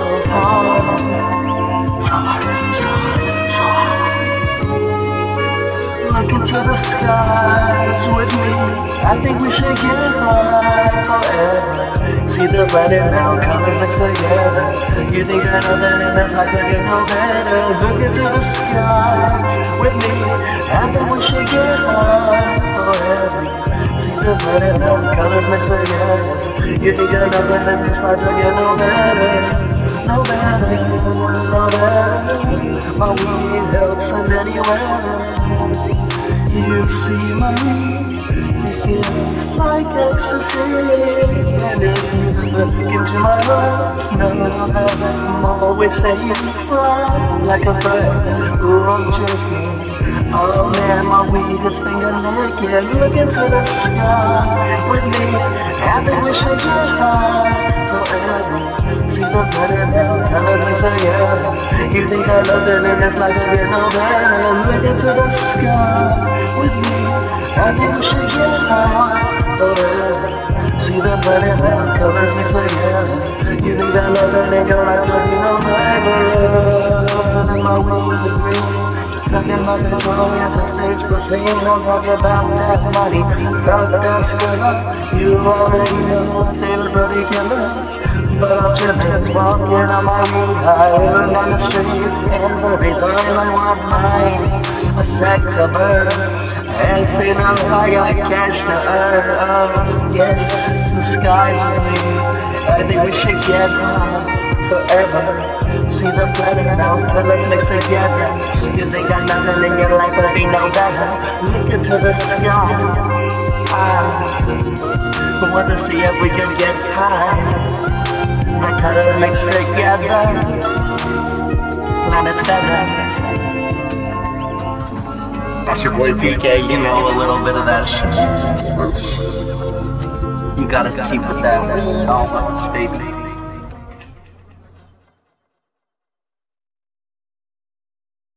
so long. So high, so high, so high. Look into the skies with me. I think we should get high forever. See the red and brown colors mixed together. You think I know that, and that's like I get no better. Look into the skies with me. I think we should get high forever. See the red and brown colors mixed together. You think I know that, and this life's gonna get no better. No better, no better. My weed helps in any weather. You see my weed, it feels like ecstasy. And if you look into my eyes, no matter, I'm always saying fly like a bird, wrong jerky. Oh man, my weed is finger naked. Look into the sky with me. I think we should get high forever. See the red and brown colors mixed together. You think I love it, and it's like I get no better. Look into the sky with me. I think we should get high forever. See the red and brown colors mixed together. You think I love it, and your life will be no better. My weed is green. Nothing like the world as a stage proceeding. Don't talk about that money. Talk about squillers. You already know I say the bloody killers. But I'm tripping, walking on my mood. I live on the streets and the return I want mine. A sack to burn. And see now I got cash to earn. Oh, yes, the sky's for me. I think we should get high forever. See the planet now, but let's mix together. You think I'm nothing in your life, but be no better. Look into the sky. I want to see if we can get high. The colors mix together. Planet's better. That's your boy PK, you know a little bit of that. You gotta keep with that. All my space, baby.